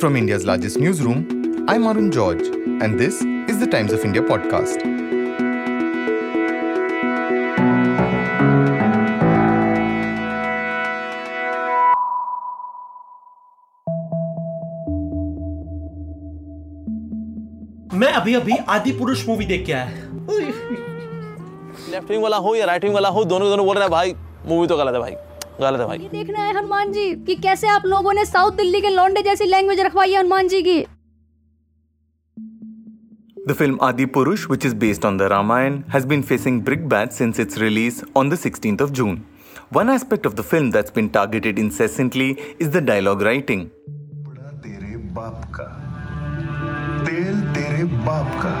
From India's largest newsroom, I'm Arun George, and this is the Times of India podcast. मैं अभी Adipurush movie देख के आया। Left wing वाला हो या राइट विंग वाला हो, दोनों बोल रहे हैं भाई मूवी तो गलत है भाई। ये देखना है हनुमान जी कि कैसे आप लोगों ने साउथ दिल्ली के लौंडे जैसी लैंग्वेज रखवाई है हनुमान जी की। The film Adipurush, which is based on the Ramayana, has been facing brickbats since its release on the 16th of June. One aspect of the film that's been targeted incessantly is the dialogue writing. बड़ा तेरे बाप का, तेल तेरे बाप का,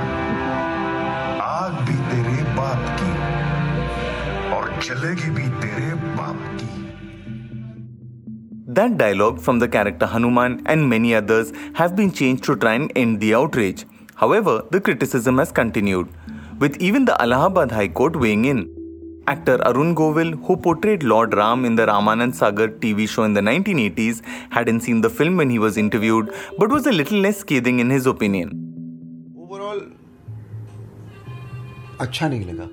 आग भी तेरे बाप की, और जलेगी भी तेरे बाप की. That dialogue from the character Hanuman and many others have been changed to try and end the outrage. However, the criticism has continued, with even the Allahabad High Court weighing in. Actor Arun Govil, who portrayed Lord Ram in the Ramanand Sagar TV show in the 1980s, hadn't seen the film when he was interviewed, but was a little less scathing in his opinion. Overall, अच्छा नहीं लगा.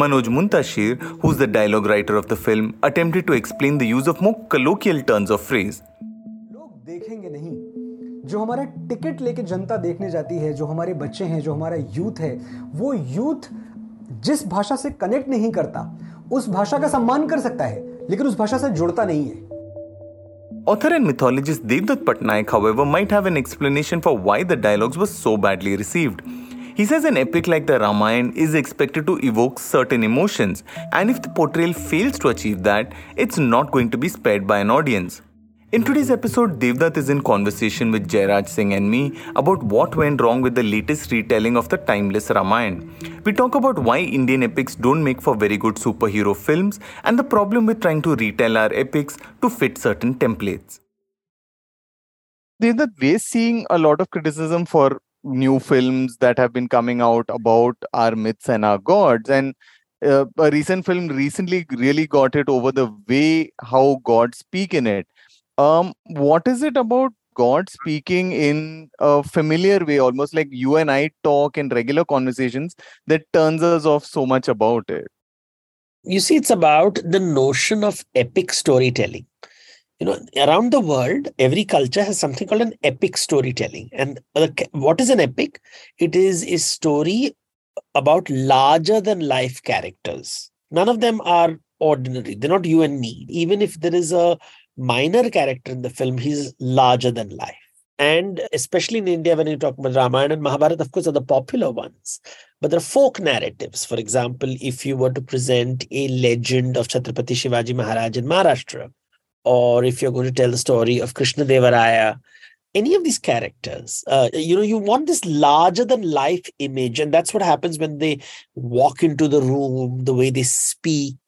Manoj Muntashir, who's the dialogue writer of the film, attempted to explain the use of more colloquial turns of phrase. लोग देखेंगे नहीं, जो हमारा ticket लेके जनता देखने जाती है, जो हमारे बच्चे हैं, जो हमारा यूथ है, वो यूथ जिस भाषा से कनेक्ट नहीं करता, उस भाषा का सम्मान कर सकता है, लेकिन उस भाषा से जुड़ता नहीं है. Author and mythologist Devdutt Pattanaik, however, might have an explanation for why the dialogues were so badly received. He says an epic like the Ramayana is expected to evoke certain emotions, and if the portrayal fails to achieve that, it's not going to be spared by an audience. In today's episode, Devdutt is in conversation with Jairaj Singh and me about what went wrong with the latest retelling of the timeless Ramayana. We talk about why Indian epics don't make for very good superhero films and the problem with trying to retell our epics to fit certain templates. Devdutt, we're seeing a lot of criticism for new films that have been coming out about our myths and our gods, and a recent film recently really got it over the way how gods speak in it. What is it about God speaking in a familiar way, almost like you and I talk in regular conversations, that turns us off so much about it? You see, it's about the notion of epic storytelling. You know, around the world, every culture has something called an epic storytelling. And what is an epic? It is a story about larger than life characters. None of them are ordinary. They're not you and me. Even if there is a minor character in the film, he's larger than life. And especially in India, when you talk about Ramayana and Mahabharata, of course, are the popular ones. But there are folk narratives. For example, if you were to present a legend of Chhatrapati Shivaji Maharaj in Maharashtra, or if you're going to tell the story of Krishna Devaraya, any of these characters, you want this larger than life image. And that's what happens when they walk into the room, the way they speak,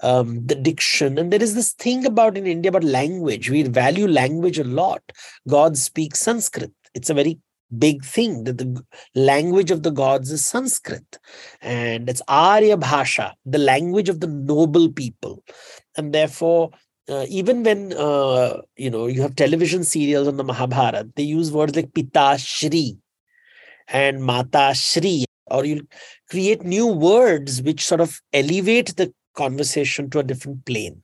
the diction. And there is this thing in India about language. We value language a lot. Gods speak Sanskrit. It's a very big thing that the language of the gods is Sanskrit. And it's Arya Bhasha, the language of the noble people. And therefore, even when, you have television serials on the Mahabharata, they use words like Pita Shri and Mata Shri, or you'll create new words which sort of elevate the conversation to a different plane.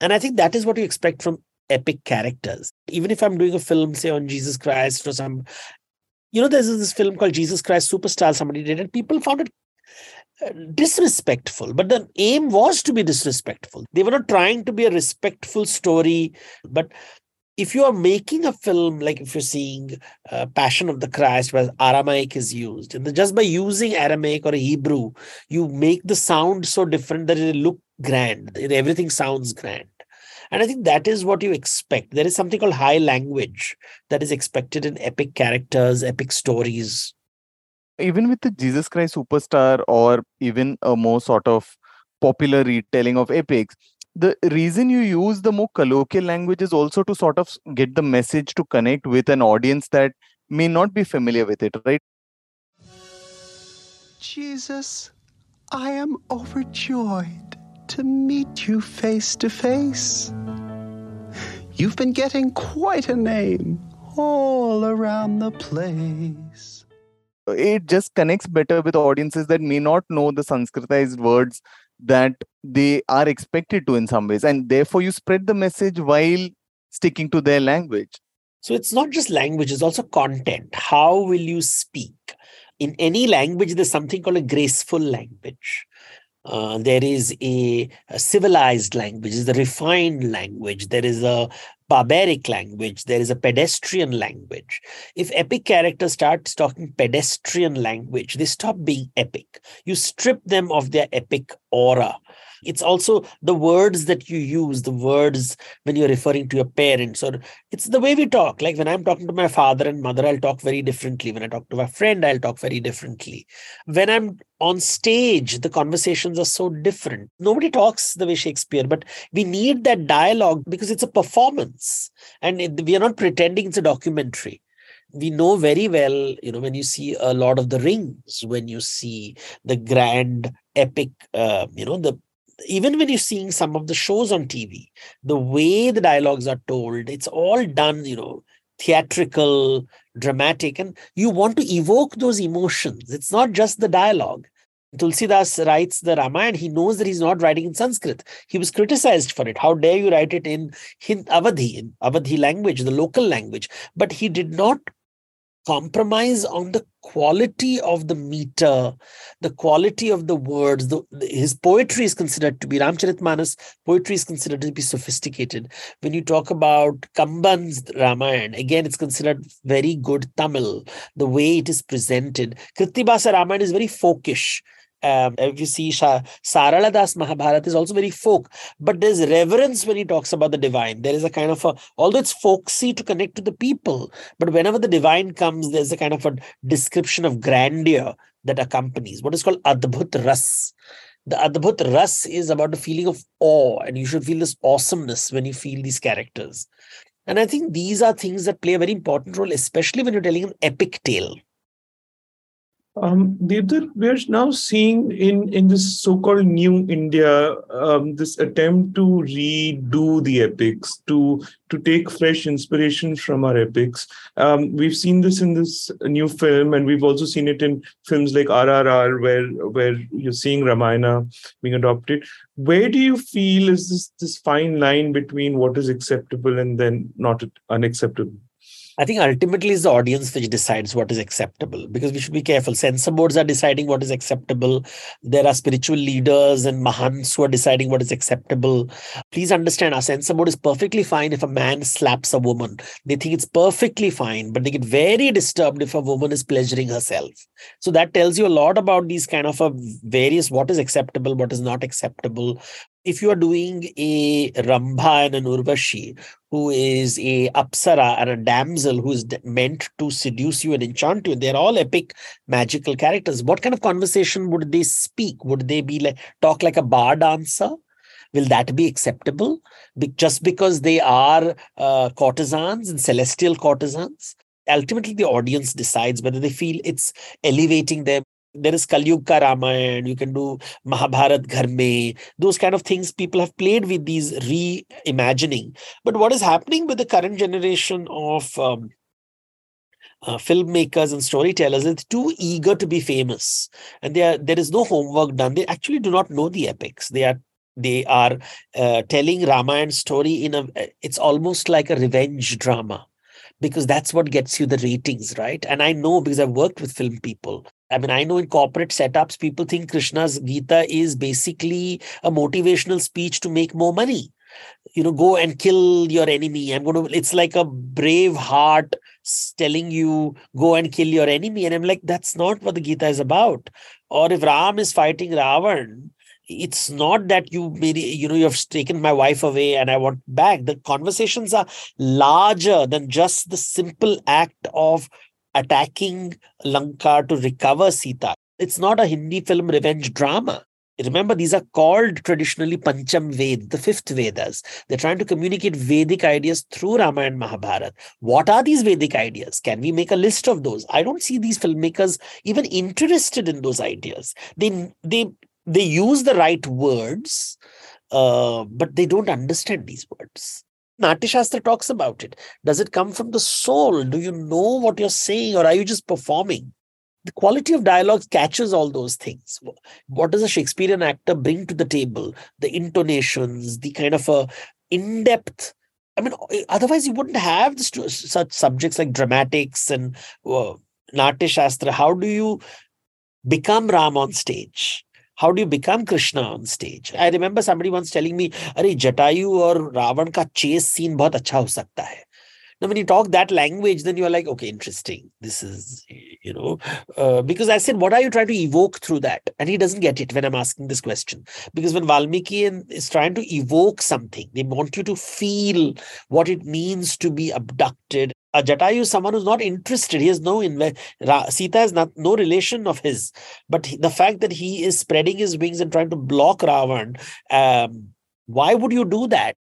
And I think that is what you expect from epic characters. Even if I'm doing a film, say, on Jesus Christ or some, there's this film called Jesus Christ Superstar somebody did, and people found it disrespectful, but the aim was to be disrespectful. They were not trying to be a respectful story. But if you are making a film, like if you're seeing Passion of the Christ, where Aramaic is used, and just by using Aramaic or Hebrew, you make the sound so different that it looks grand. Everything sounds grand. And I think that is what you expect. There is something called high language that is expected in epic characters, epic stories. Even with the Jesus Christ Superstar or even a more sort of popular retelling of epics, the reason you use the more colloquial language is also to sort of get the message to connect with an audience that may not be familiar with it, right? Jesus, I am overjoyed to meet you face to face. You've been getting quite a name all around the place. It just connects better with audiences that may not know the Sanskritized words that they are expected to in some ways. And therefore, you spread the message while sticking to their language. So it's not just language, it's also content. How will you speak? In any language, there's something called a graceful language. There is a civilized language, there is a refined language, there is a barbaric language, there is a pedestrian language. If epic character starts talking pedestrian language, they stop being epic. You strip them of their epic aura. It's also the words that you use, the words when you're referring to your parents, or it's the way we talk. Like when I'm talking to my father and mother, I'll talk very differently. When I talk to my friend, I'll talk very differently. When I'm on stage, the conversations are so different. Nobody talks the way Shakespeare, but we need that dialogue because it's a performance and we are not pretending it's a documentary. We know very well, when you see a Lord of the Rings, when you see the grand epic, even when you're seeing some of the shows on TV, the way the dialogues are told, it's all done, theatrical, dramatic, and you want to evoke those emotions. It's not just the dialogue. Tulsidas writes the Ramayana. He knows that he's not writing in Sanskrit. He was criticized for it. How dare you write it in Avadhi language, the local language. But he did not compromise on the quality of the meter, the quality of the words. His poetry is considered to be, Ramcharitmanas poetry is considered to be sophisticated. When you talk about Kamban's Ramayana, again, it's considered very good Tamil, the way it is presented. Krittibasa Ramayana is very folkish. If you see Saraladas Mahabharata is also very folk, but there's reverence when he talks about the divine. There is a kind of although it's folksy to connect to the people, but whenever the divine comes, there's a kind of a description of grandeur that accompanies what is called Adbhut Ras. The Adbhut Ras is about the feeling of awe, and you should feel this awesomeness when you feel these characters. And I think these are things that play a very important role, especially when you're telling an epic tale. Devdutt, we're now seeing in this so-called New India, this attempt to redo the epics, to take fresh inspiration from our epics. We've seen this in this new film, and we've also seen it in films like RRR, where you're seeing Ramayana being adopted. Where do you feel is this fine line between what is acceptable and then not unacceptable? I think ultimately it's the audience which decides what is acceptable, because we should be careful. Censor boards are deciding what is acceptable. There are spiritual leaders and Mahants who are deciding what is acceptable. Please understand, our censor board is perfectly fine if a man slaps a woman. They think it's perfectly fine, but they get very disturbed if a woman is pleasuring herself. So that tells you a lot about these kind of various what is acceptable, what is not acceptable. If you are doing a Rambha and an Urvashi, who is a Apsara and a damsel who is meant to seduce you and enchant you, they're all epic, magical characters. What kind of conversation would they speak? Would they be talk like a bar dancer? Will that be acceptable? Just because they are courtesans and celestial courtesans? Ultimately, the audience decides whether they feel it's elevating them. There is Kaliyug Ka Ramayana, you can do Mahabharat Ghar Mein, those kind of things. People have played with these reimagining. But what is happening with the current generation of filmmakers and storytellers, it's too eager to be famous. And there is no homework done. They actually do not know the epics. They are telling Ramayana's story it's almost like a revenge drama, because that's what gets you the ratings, right? And I know, because I've worked with film people. I mean, I know in corporate setups, people think Krishna's Gita is basically a motivational speech to make more money. Go and kill your enemy. It's like a brave heart telling you, go and kill your enemy. And I'm like, that's not what the Gita is about. Or if Ram is fighting Ravan, it's not that you've taken my wife away and I want back. The conversations are larger than just the simple act of attacking Lanka to recover Sita. It's not a Hindi film revenge drama. Remember, these are called traditionally Pancham Ved, the fifth Vedas. They're trying to communicate Vedic ideas through Ramayana and Mahabharata. What are these Vedic ideas? Can we make a list of those? I don't see these filmmakers even interested in those ideas. They use the right words, but they don't understand these words. Natyashastra talks about it. Does it come from the soul? Do you know what you're saying, or are you just performing? The quality of dialogue catches all those things. What does a Shakespearean actor bring to the table? The intonations, the kind of a in-depth. I mean, otherwise you wouldn't have this, such subjects like dramatics and Natyashastra. How do you become Ram on stage? How do you become Krishna on stage? I remember somebody once telling me, "Arey, Jatayu or Ravan ka chase scene bahut acha ho sakta hai." Now, when you talk that language, then you're like, okay, interesting. This is, you know, because I said, what are you trying to evoke through that? And he doesn't get it when I'm asking this question. Because when Valmiki is trying to evoke something, they want you to feel what it means to be abducted. A Jatayu is someone who's not interested. He has no, Sita is not, no relation of his. But the fact that he is spreading his wings and trying to block Ravan, why would you do that?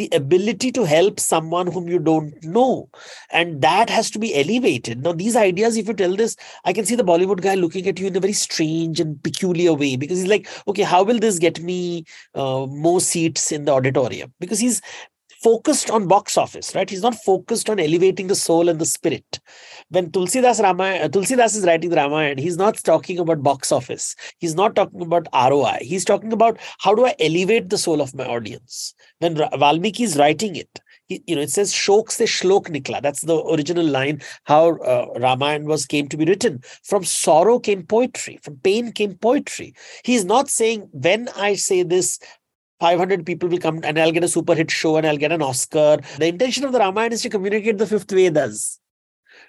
The ability to help someone whom you don't know. And that has to be elevated. Now, these ideas, if you tell this, I can see the Bollywood guy looking at you in a very strange and peculiar way, because he's like, okay, how will this get me more seats in the auditorium? Because he's focused on box office, right? He's not focused on elevating the soul and the spirit. When Tulsidas is writing the Ramayana, he's not talking about box office. He's not talking about ROI. He's talking about how do I elevate the soul of my audience? When Valmiki is writing it, it says, shok se shlok nikla. That's the original line, how Ramayana came to be written. From sorrow came poetry. From pain came poetry. He's not saying, when I say this, 500 people will come and I'll get a super hit show and I'll get an Oscar. The intention of the Ramayana is to communicate the fifth Vedas,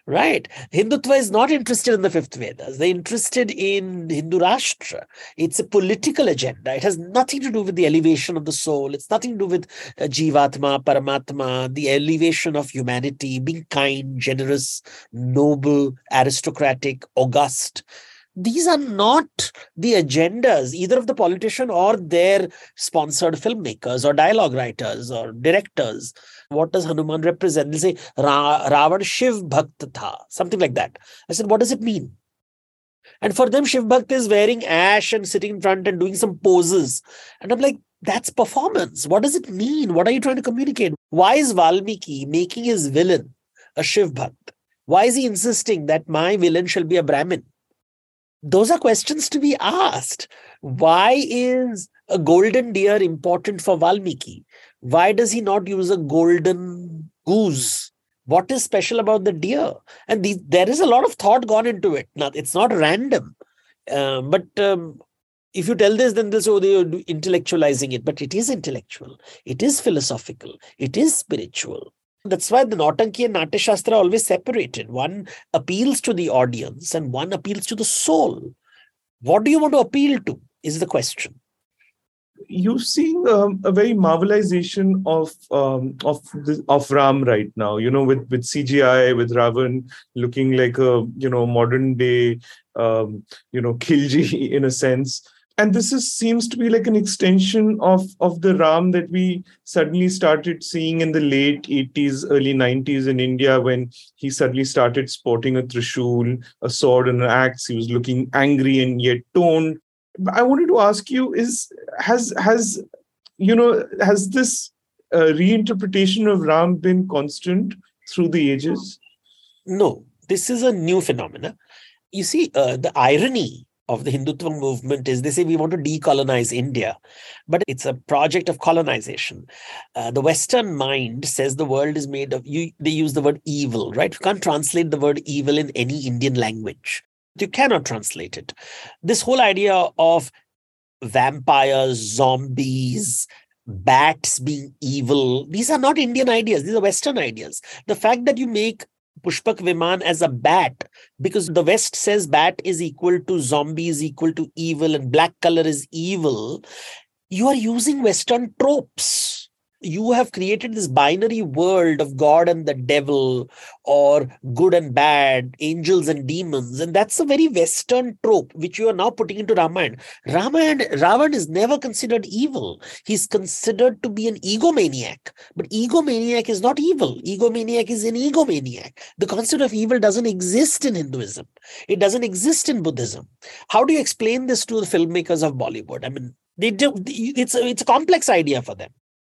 right? Hindutva is not interested in the fifth Vedas. They're interested in Hindu Rashtra. It's a political agenda. It has nothing to do with the elevation of the soul. It's nothing to do with Jivatma, Paramatma, the elevation of humanity, being kind, generous, noble, aristocratic, august. These are not the agendas either of the politician or their sponsored filmmakers or dialogue writers or directors. What does Hanuman represent? They say, Ravan Shiv Bhakt tha, something like that. I said, what does it mean? And for them, Shiv Bhakt is wearing ash and sitting in front and doing some poses. And I'm like, that's performance. What does it mean? What are you trying to communicate? Why is Valmiki making his villain a Shiv Bhakt? Why is he insisting that my villain shall be a Brahmin? Those are questions to be asked. Why is a golden deer important for Valmiki? Why does he not use a golden goose? What is special about the deer? And there is a lot of thought gone into it. Now, it's not random. If you tell this, then they'll say, oh, they're intellectualizing it. But it is intellectual. It is philosophical. It is spiritual. That's why the Nautanki and Natyashastra are always separated. One appeals to the audience and one appeals to the soul. What do you want to appeal to is the question. You're seeing a very marvelization of Ram right now, with CGI, with Ravan looking like a, modern day, Khilji in a sense. And this seems to be like an extension of the Ram that we suddenly started seeing in the late 80s, early 90s in India, when he suddenly started sporting a trishul, a sword and an axe. He was looking angry and yet toned. I wanted to ask you, has this reinterpretation of Ram been constant through the ages? No, this is a new phenomenon. You see, the irony of the Hindutva movement is they say we want to decolonize India, but it's a project of colonization. The Western mind says the world is made of, they use the word evil, right? You can't translate the word evil in any Indian language. You cannot translate it. This whole idea of vampires, zombies, bats being evil, these are not Indian ideas. These are Western ideas. The fact that you make Pushpak Viman as a bat, because the West says bat is equal to zombie is equal to evil and black color is evil. You are using Western tropes. You have created this binary world of God and the devil, or good and bad, angels and demons. And that's a very Western trope, which you are now putting into Ramayana. Ravan is never considered evil. He's considered to be an egomaniac. But egomaniac is not evil. Egomaniac is an egomaniac. The concept of evil doesn't exist in Hinduism. It doesn't exist in Buddhism. How do you explain this to the filmmakers of Bollywood? I mean, it's a complex idea for them.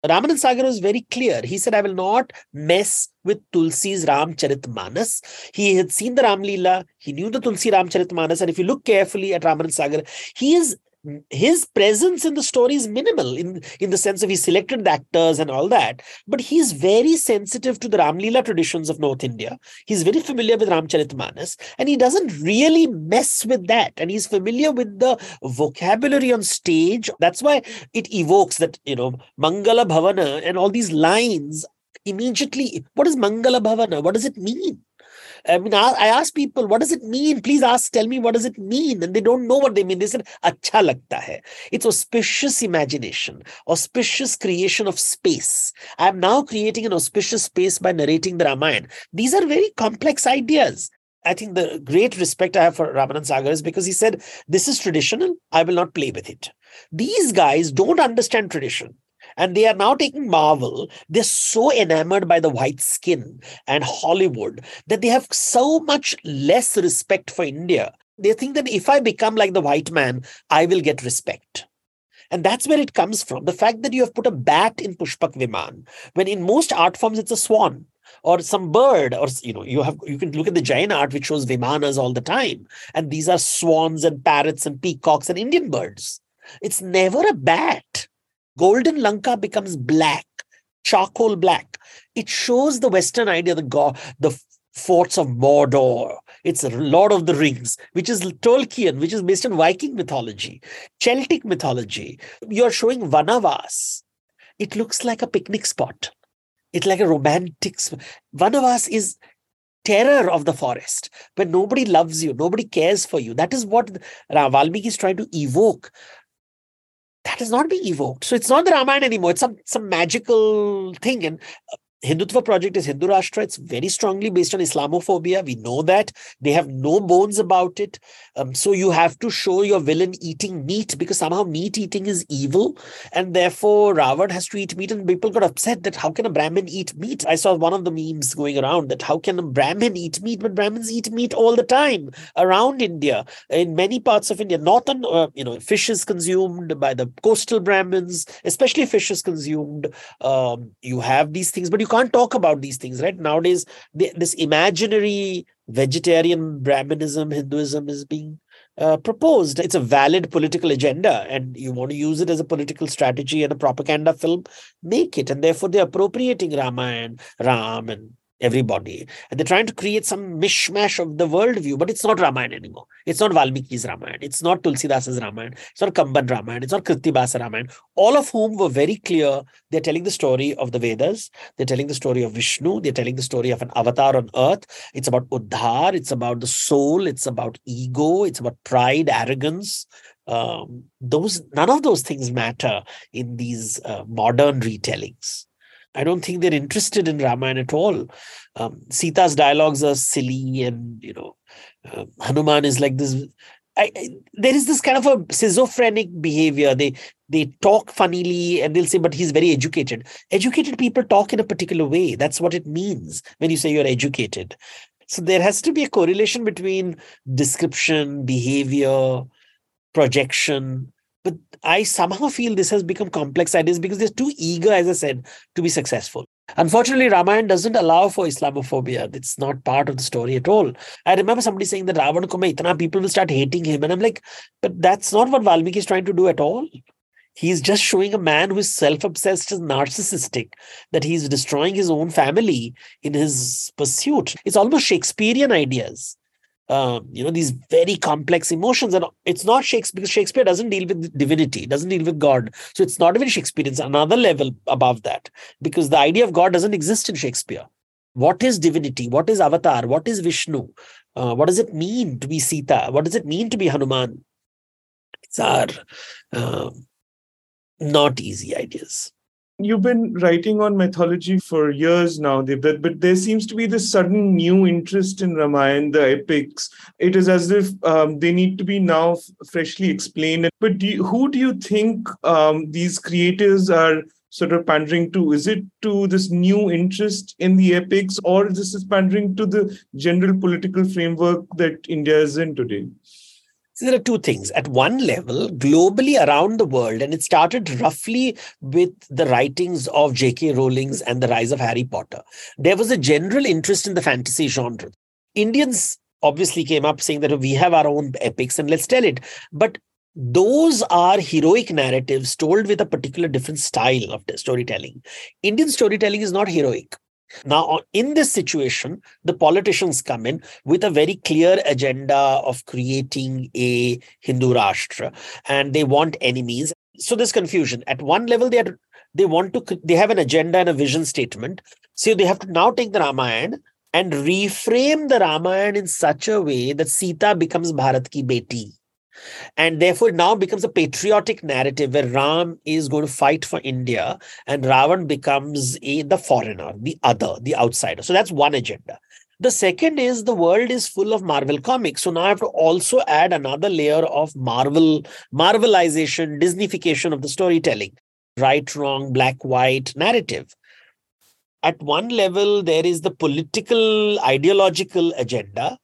Ramanand Sagar was very clear. He said, I will not mess with Tulsi's Ramcharitmanas. He had seen the Ram Leela. He knew the Tulsi Ramcharitmanas. And if you look carefully at Ramanand Sagar, his presence in the story is minimal in the sense of he selected the actors and all that. But he's very sensitive to the Ram Leela traditions of North India. He's very familiar with Ramcharitmanas. And he doesn't really mess with that. And he's familiar with the vocabulary on stage. That's why it evokes that, Mangala Bhavana and all these lines immediately. What is Mangala Bhavana? What does it mean? I mean, I ask people, what does it mean? Please tell me, what does it mean? And they don't know what they mean. They said, "Acha lagta hai." It's auspicious imagination, auspicious creation of space. I am now creating an auspicious space by narrating the Ramayana. These are very complex ideas. I think the great respect I have for Ramanand Sagar is because he said, this is traditional. I will not play with it. These guys don't understand tradition. And they are now taking Marvel. They're so enamored by the white skin and Hollywood that they have so much less respect for India. They think that if I become like the white man, I will get respect. And that's where it comes from. The fact that you have put a bat in Pushpak Viman, when in most art forms, it's a swan or some bird, or, you can look at the Jain art, which shows Vimanas all the time. And these are swans and parrots and peacocks and Indian birds. It's never a bat. Golden Lanka becomes black, charcoal black. It shows the Western idea, the forts of Mordor. It's Lord of the Rings, which is Tolkien, which is based on Viking mythology, Celtic mythology. You're showing Vanavas. It looks like a picnic spot. It's like a romantic spot. Vanavas is terror of the forest, where nobody loves you, nobody cares for you. That is what Valmiki is trying to evoke. That is not being evoked. So it's not the Ramayana anymore. It's some magical thing. And Hindutva project is Hindu Rashtra. It's very strongly based on Islamophobia. We know that. They have no bones about it. So you have to show your villain eating meat because somehow meat eating is evil. And therefore, Ravan has to eat meat. And people got upset that how can a Brahmin eat meat? I saw one of the memes going around that how can a Brahmin eat meat? But Brahmins eat meat all the time around India. In many parts of India, northern, fish is consumed by the coastal Brahmins, especially fish is consumed. You have these things, but you can't talk about these things, right? Nowadays, this imaginary vegetarian Brahminism, Hinduism is being proposed. It's a valid political agenda and you want to use it as a political strategy and a propaganda film, make it. And therefore, they're appropriating Ramayana, Ram and everybody. And they're trying to create some mishmash of the worldview, but it's not Ramayana anymore. It's not Valmiki's Ramayana. It's not Tulsidas's Ramayana. It's not Kamban Ramayana. It's not Krittibasa Ramayana. All of whom were very clear. They're telling the story of the Vedas. They're telling the story of Vishnu. They're telling the story of an avatar on earth. It's about Uddhar. It's about the soul. It's about ego. It's about pride, arrogance. None of those things matter in these modern retellings. I don't think they're interested in Ramayana at all. Sita's dialogues are silly and, Hanuman is like this. There is this kind of a schizophrenic behavior. They talk funnily and they'll say, but he's very educated. Educated people talk in a particular way. That's what it means when you say you're educated. So there has to be a correlation between description, behavior, projection. But I somehow feel this has become complex ideas because they're too eager, as I said, to be successful. Unfortunately, Ramayana doesn't allow for Islamophobia. It's not part of the story at all. I remember somebody saying that Ravan ko main itna, people will start hating him. And I'm like, but that's not what Valmiki is trying to do at all. He's just showing a man who is self-obsessed and narcissistic, that he's destroying his own family in his pursuit. It's almost Shakespearean ideas. These very complex emotions, and it's not Shakespeare because Shakespeare doesn't deal with divinity, doesn't deal with God. So it's not even Shakespearean, it's another level above that because the idea of God doesn't exist in Shakespeare. What is divinity? What is avatar? What is Vishnu? What does it mean to be Sita? What does it mean to be Hanuman? These are not easy ideas. You've been writing on mythology for years now, Devdutt, but there seems to be this sudden new interest in Ramayana, the epics. It is as if they need to be now freshly explained. But who do you think these creators are sort of pandering to? Is it to this new interest in the epics, or this is pandering to the general political framework that India is in today? So there are two things. At one level, globally around the world, and it started roughly with the writings of J.K. Rowling's and the rise of Harry Potter, there was a general interest in the fantasy genre. Indians obviously came up saying that we have our own epics and let's tell it. But those are heroic narratives told with a particular different style of storytelling. Indian storytelling is not heroic. Now, in this situation, the politicians come in with a very clear agenda of creating a Hindu Rashtra, and they want enemies. So there's confusion. At one level, they have an agenda and a vision statement. So they have to now take the Ramayana and reframe the Ramayana in such a way that Sita becomes Bharat ki beti. And therefore, it now becomes a patriotic narrative where Ram is going to fight for India and Ravan becomes the foreigner, the other, the outsider. So that's one agenda. The second is the world is full of Marvel comics. So now I have to also add another layer of Marvelization, Disneyfication of the storytelling, right, wrong, black, white narrative. At one level, there is the political, ideological agenda.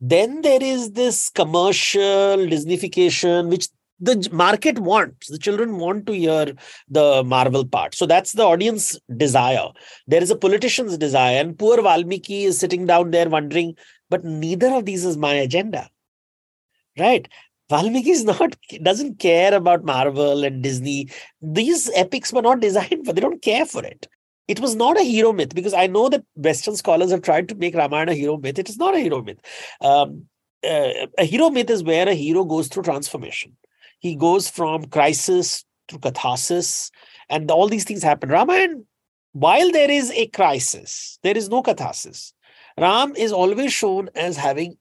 Then there is this commercial Disneyfication, which the market wants. The children want to hear the Marvel part. So that's the audience desire. There is a politician's desire. And poor Valmiki is sitting down there wondering, but neither of these is my agenda. Right? Valmiki doesn't care about Marvel and Disney. These epics were not designed for, they don't care for it. It was not a hero myth, because I know that Western scholars have tried to make Ramayana a hero myth. It is not a hero myth. A hero myth is where a hero goes through transformation. He goes from crisis to catharsis, and all these things happen. Ramayana, while there is a crisis, there is no catharsis. Ram is always shown as having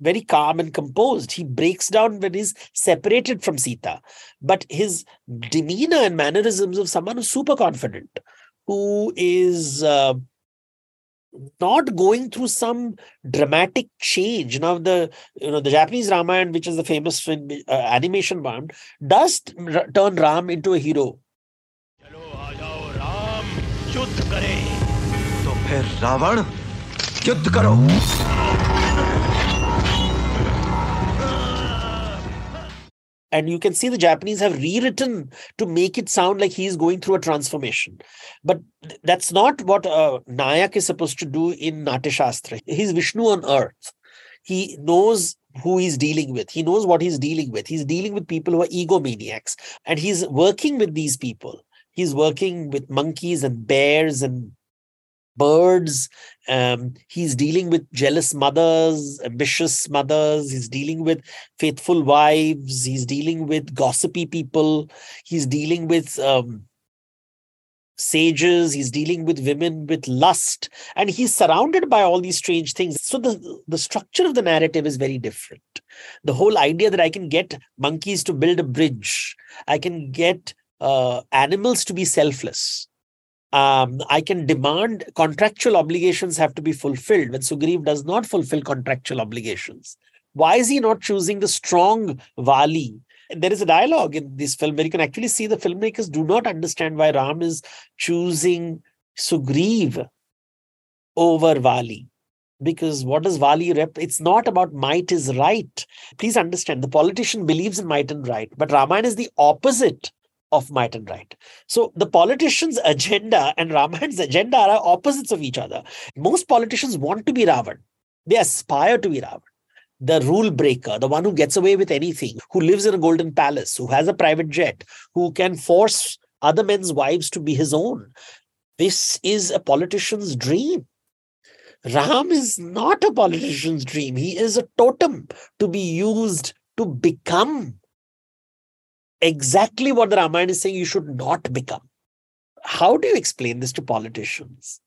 very calm and composed. He breaks down when he's separated from Sita. But his demeanor and mannerisms of someone who's super confident, who is not going through some dramatic change. Now, the Japanese Ramayana, which is the famous film, animation one, does turn Ram into a hero. And you can see the Japanese have rewritten to make it sound like he's going through a transformation. But that's not what Nayak is supposed to do in Natyashastra. He's Vishnu on earth. He knows who he's dealing with. He knows what he's dealing with. He's dealing with people who are egomaniacs. And he's working with these people. He's working with monkeys and bears and birds. He's dealing with jealous mothers, ambitious mothers. He's dealing with faithful wives. He's dealing with gossipy people. He's dealing with sages. He's dealing with women with lust. And he's surrounded by all these strange things. So the structure of the narrative is very different. The whole idea that I can get monkeys to build a bridge. I can get animals to be selfless. I can demand contractual obligations have to be fulfilled when Sugriv does not fulfill contractual obligations. Why is he not choosing the strong Vali? There is a dialogue in this film where you can actually see the filmmakers do not understand why Ram is choosing Sugriv over Vali. Because what does Vali rep? It's not about might is right. Please understand, the politician believes in might and right, but Ramayana is the opposite of might and right. So the politician's agenda and Ramayana's agenda are opposites of each other. Most politicians want to be Ravan. They aspire to be Ravan. The rule breaker, the one who gets away with anything, who lives in a golden palace, who has a private jet, who can force other men's wives to be his own. This is a politician's dream. Ram is not a politician's dream. He is a totem to be used to become exactly what the Ramayana is saying you should not become. How do you explain this to politicians?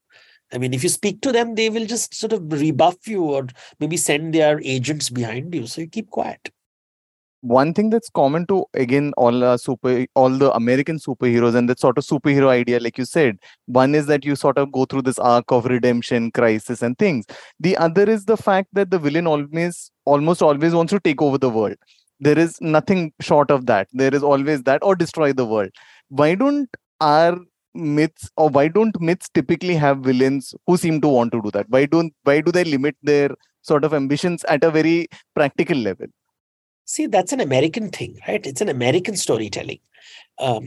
I mean, if you speak to them, they will just sort of rebuff you or maybe send their agents behind you. So you keep quiet. One thing that's common to, again, all the American superheroes and that sort of superhero idea, like you said, one is that you sort of go through this arc of redemption, crisis and things. The other is the fact that the villain almost always wants to take over the world. There is nothing short of that. There is always that or destroy the world. Why don't myths typically have villains who seem to want to do that? Why do they limit their sort of ambitions at a very practical level? See, that's an American thing, right? It's an American storytelling.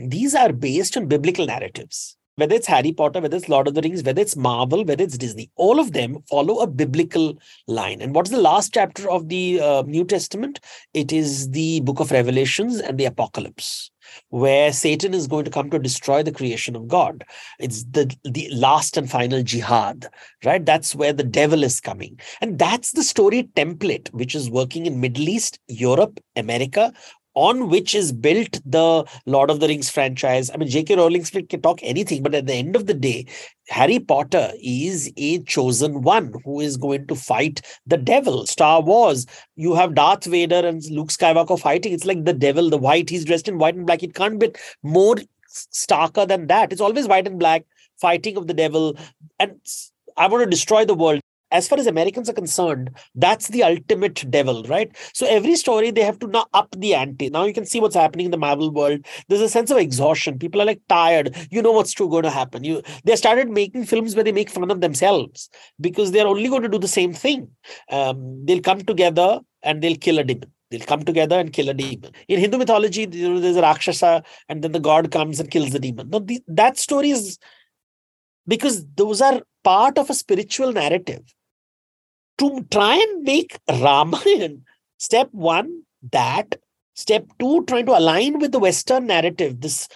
These are based on biblical narratives. Whether it's Harry Potter, whether it's Lord of the Rings, whether it's Marvel, whether it's Disney, all of them follow a biblical line. And what's the last chapter of the New Testament? It is the book of Revelations and the Apocalypse, where Satan is going to come to destroy the creation of God. It's the last and final jihad, right? That's where the devil is coming. And that's the story template, which is working in Middle East, Europe, America, on which is built the Lord of the Rings franchise. I mean, J.K. Rowling can talk anything, but at the end of the day, Harry Potter is a chosen one who is going to fight the devil. Star Wars, you have Darth Vader and Luke Skywalker fighting. It's like the devil, the white. He's dressed in white and black. It can't be more starker than that. It's always white and black, fighting of the devil. And I want to destroy the world. As far as Americans are concerned, that's the ultimate devil, right? So every story, they have to now up the ante. Now you can see what's happening in the Marvel world. There's a sense of exhaustion. People are like tired. You know what's going to happen. They started making films where they make fun of themselves because they're only going to do the same thing. They'll come together and they'll kill a demon. They'll come together and kill a demon. In Hindu mythology, there's a Rakshasa and then the god comes and kills the demon. Now, that story is because those are part of a spiritual narrative. To try and make Ramayana, step one, that. Step two, trying to align with the Western narrative, this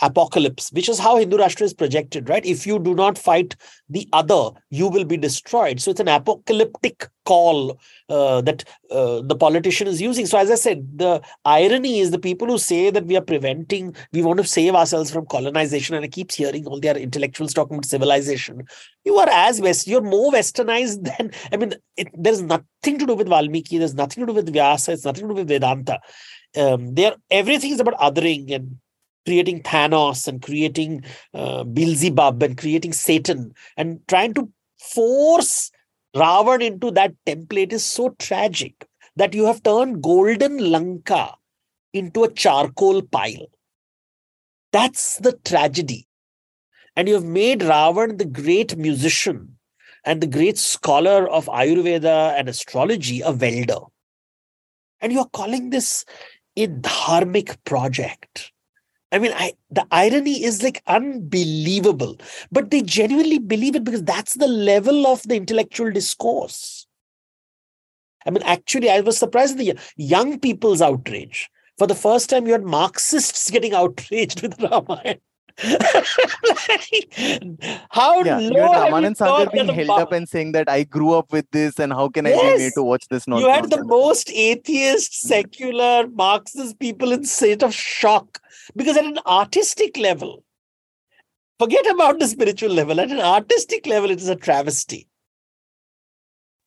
apocalypse, which is how Hindu Rashtra is projected, right? If you do not fight the other, you will be destroyed. So it's an apocalyptic call that the politician is using. So as I said, the irony is the people who say that we want to save ourselves from colonization, and I keep hearing all their intellectuals talking about civilization. You're more westernized than, there's nothing to do with Valmiki, there's nothing to do with Vyasa, it's nothing to do with Vedanta. Everything is about othering and creating Thanos and creating Beelzebub and creating Satan, and trying to force Ravan into that template is so tragic that you have turned golden Lanka into a charcoal pile. That's the tragedy. And you have made Ravan the great musician and the great scholar of Ayurveda and astrology a welder. And you're calling this a dharmic project. The irony is like unbelievable, but they genuinely believe it because that's the level of the intellectual discourse. I was surprised at the young people's outrage. For the first time, you had Marxists getting outraged with Ramayana. You had Ramanand Sagar being held up and saying that I grew up with this and how can I be made to watch this nonsense? You had the most atheist, secular, Marxist people in state of shock because at an artistic level, forget about the spiritual level, at an artistic level, it is a travesty.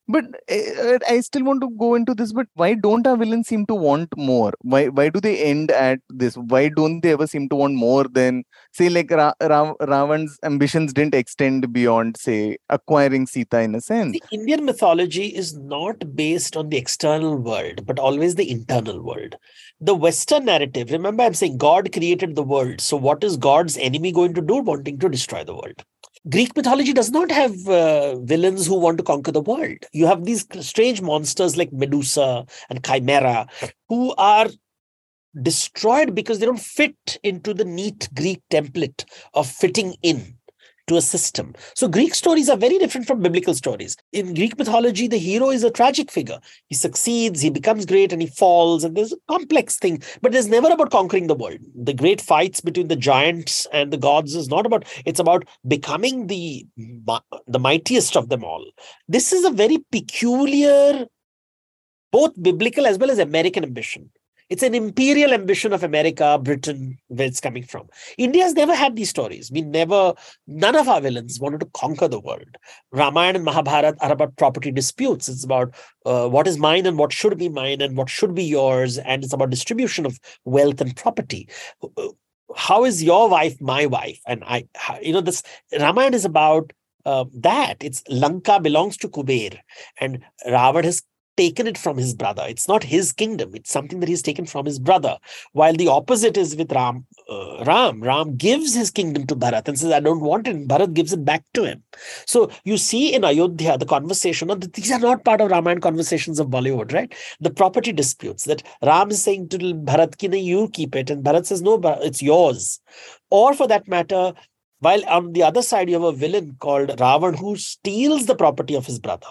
But I still want to go into this, but why don't our villains seem to want more? Why do they end at this? Why don't they ever seem to want more than, say, like Ravan's ambitions didn't extend beyond, say, acquiring Sita in a sense? The Indian mythology is not based on the external world, but always the internal world. The Western narrative, remember I'm saying God created the world. So what is God's enemy going to do? Wanting to destroy the world. Greek mythology does not have villains who want to conquer the world. You have these strange monsters like Medusa and Chimera who are destroyed because they don't fit into the neat Greek template of fitting in to a system. So Greek stories are very different from biblical stories. In Greek mythology, the hero is a tragic figure. He succeeds, he becomes great, and he falls, and there's a complex thing. But it's never about conquering the world. The great fights between the giants and the gods is not about, it's about becoming the mightiest of them all. This is a very peculiar, both biblical as well as American ambition. It's an imperial ambition of America, Britain, where it's coming from. India's never had these stories. None of our villains wanted to conquer the world. Ramayana and Mahabharata are about property disputes. It's about what is mine and what should be mine and what should be yours. And it's about distribution of wealth and property. How is your wife my wife? And this Ramayana is about that. It's Lanka belongs to Kuber and Ravan has taken it from his brother. It's not his kingdom. It's something that he's taken from his brother. While the opposite is with Ram. Ram gives his kingdom to Bharat and says, I don't want it. And Bharat gives it back to him. So you see in Ayodhya, the conversation, these are not part of Ramayana conversations of Bollywood, right? The property disputes that Ram is saying to Bharat, ki nahi, you keep it. And Bharat says, no, it's yours. Or for that matter, while on the other side, you have a villain called Ravan who steals the property of his brother.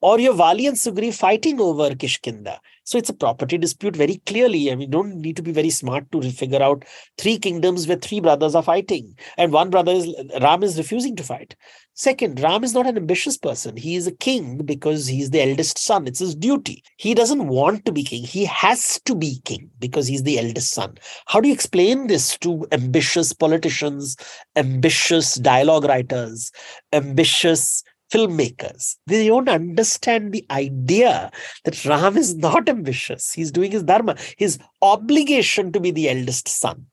Or your Vali and Sugri fighting over Kishkinda. So it's a property dispute very clearly. I mean, you don't need to be very smart to figure out three kingdoms where three brothers are fighting. And one brother, Ram, is refusing to fight. Second, Ram is not an ambitious person. He is a king because he's the eldest son. It's his duty. He doesn't want to be king. He has to be king because he's the eldest son. How do you explain this to ambitious politicians, ambitious dialogue writers, ambitious filmmakers? They don't understand the idea that Ram is not ambitious. He's doing his dharma, his obligation to be the eldest son.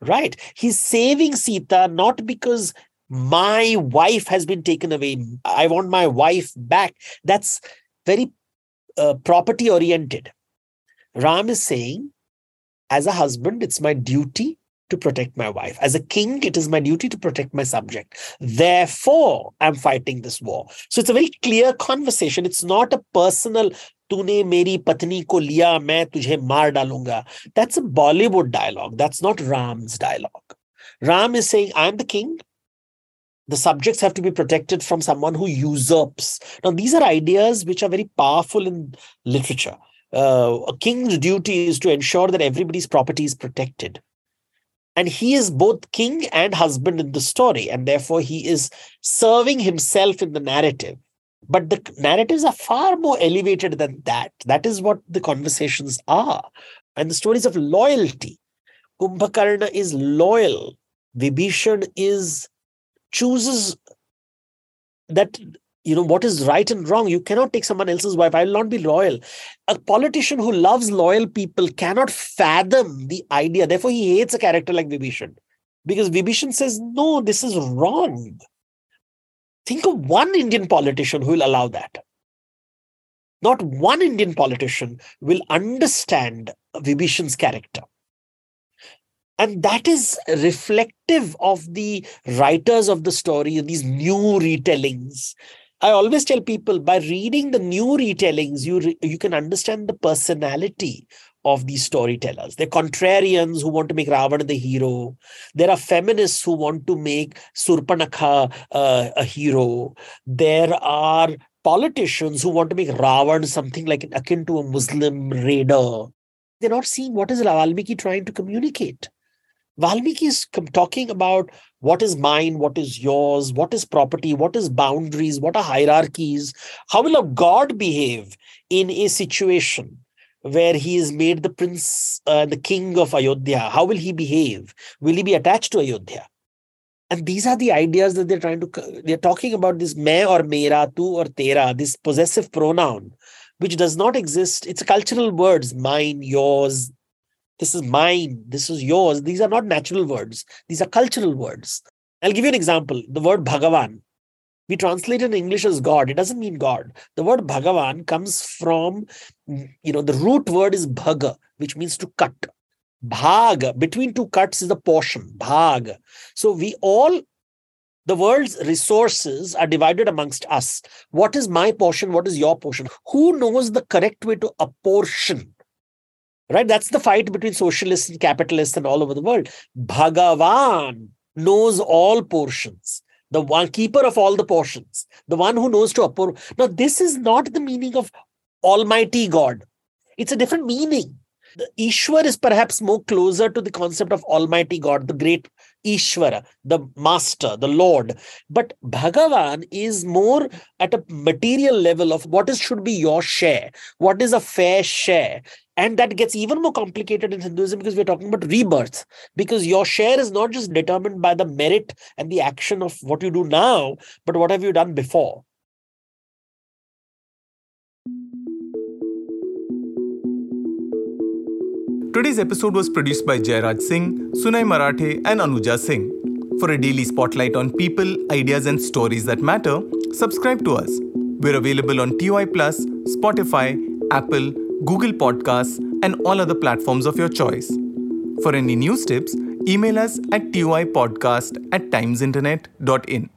Right? He's saving Sita not because my wife has been taken away. I want my wife back. That's very property oriented. Ram is saying, as a husband, it's my duty to protect my wife. As a king, it is my duty to protect my subject. Therefore, I'm fighting this war. So it's a very clear conversation. It's not a personal, tune meri patni ko liya, main tujhe maar dalunga. That's a Bollywood dialogue. That's not Ram's dialogue. Ram is saying, I'm the king. The subjects have to be protected from someone who usurps. Now, these are ideas which are very powerful in literature. A king's duty is to ensure that everybody's property is protected. And he is both king and husband in the story. And therefore, he is serving himself in the narrative. But the narratives are far more elevated than that. That is what the conversations are. And the stories of loyalty. Kumbhakarna is loyal. Vibhishan is... chooses that, you know, what is right and wrong. You cannot take someone else's wife. I will not be loyal. A politician who loves loyal people cannot fathom the idea. Therefore, he hates a character like Vibhishan, because Vibhishan says, no, this is wrong. Think of one Indian politician who will allow that. Not one Indian politician will understand Vibhishan's character. And that is reflective of the writers of the story, these new retellings. I always tell people, by reading the new retellings, you can understand the personality of these storytellers. They're contrarians who want to make Ravana the hero. There are feminists who want to make Surpanakha a hero. There are politicians who want to make Ravana something like akin to a Muslim raider. They're not seeing what is Valmiki trying to communicate. Valmiki is talking about what is mine, what is yours, what is property, what is boundaries, what are hierarchies. How will a god behave in a situation where he is made the prince, the king of Ayodhya? How will he behave? Will he be attached to Ayodhya? And these are the ideas that they're talking about, this main or mera, tu or tera, this possessive pronoun, which does not exist. It's a cultural words, mine, yours. This is mine. This is yours. These are not natural words. These are cultural words. I'll give you an example. The word Bhagawan, we translate in English as God. It doesn't mean God. The word Bhagawan comes from, you know, the root word is bhaga, which means to cut. Bhaga, between two cuts is the portion, bhaga. So the world's resources are divided amongst us. What is my portion? What is your portion? Who knows the correct way to apportion? Right? That's the fight between socialists and capitalists and all over the world. Bhagawan knows all portions. The one keeper of all the portions. The one who knows to apportion. Now, this is not the meaning of Almighty God. It's a different meaning. The Ishwar is perhaps more closer to the concept of Almighty God, the great Ishwara, the master, the Lord. But Bhagawan is more at a material level of what should be your share, what is a fair share. And that gets even more complicated in Hinduism because we're talking about rebirth. Because your share is not just determined by the merit and the action of what you do now, but what have you done before. Today's episode was produced by Jairaj Singh, Sunay Marathe and Anuja Singh. For a daily spotlight on people, ideas and stories that matter, subscribe to us. We're available on TOI+, Spotify, Apple, Google Podcasts, and all other platforms of your choice. For any news tips, email us at tuipodcast@timesinternet.in.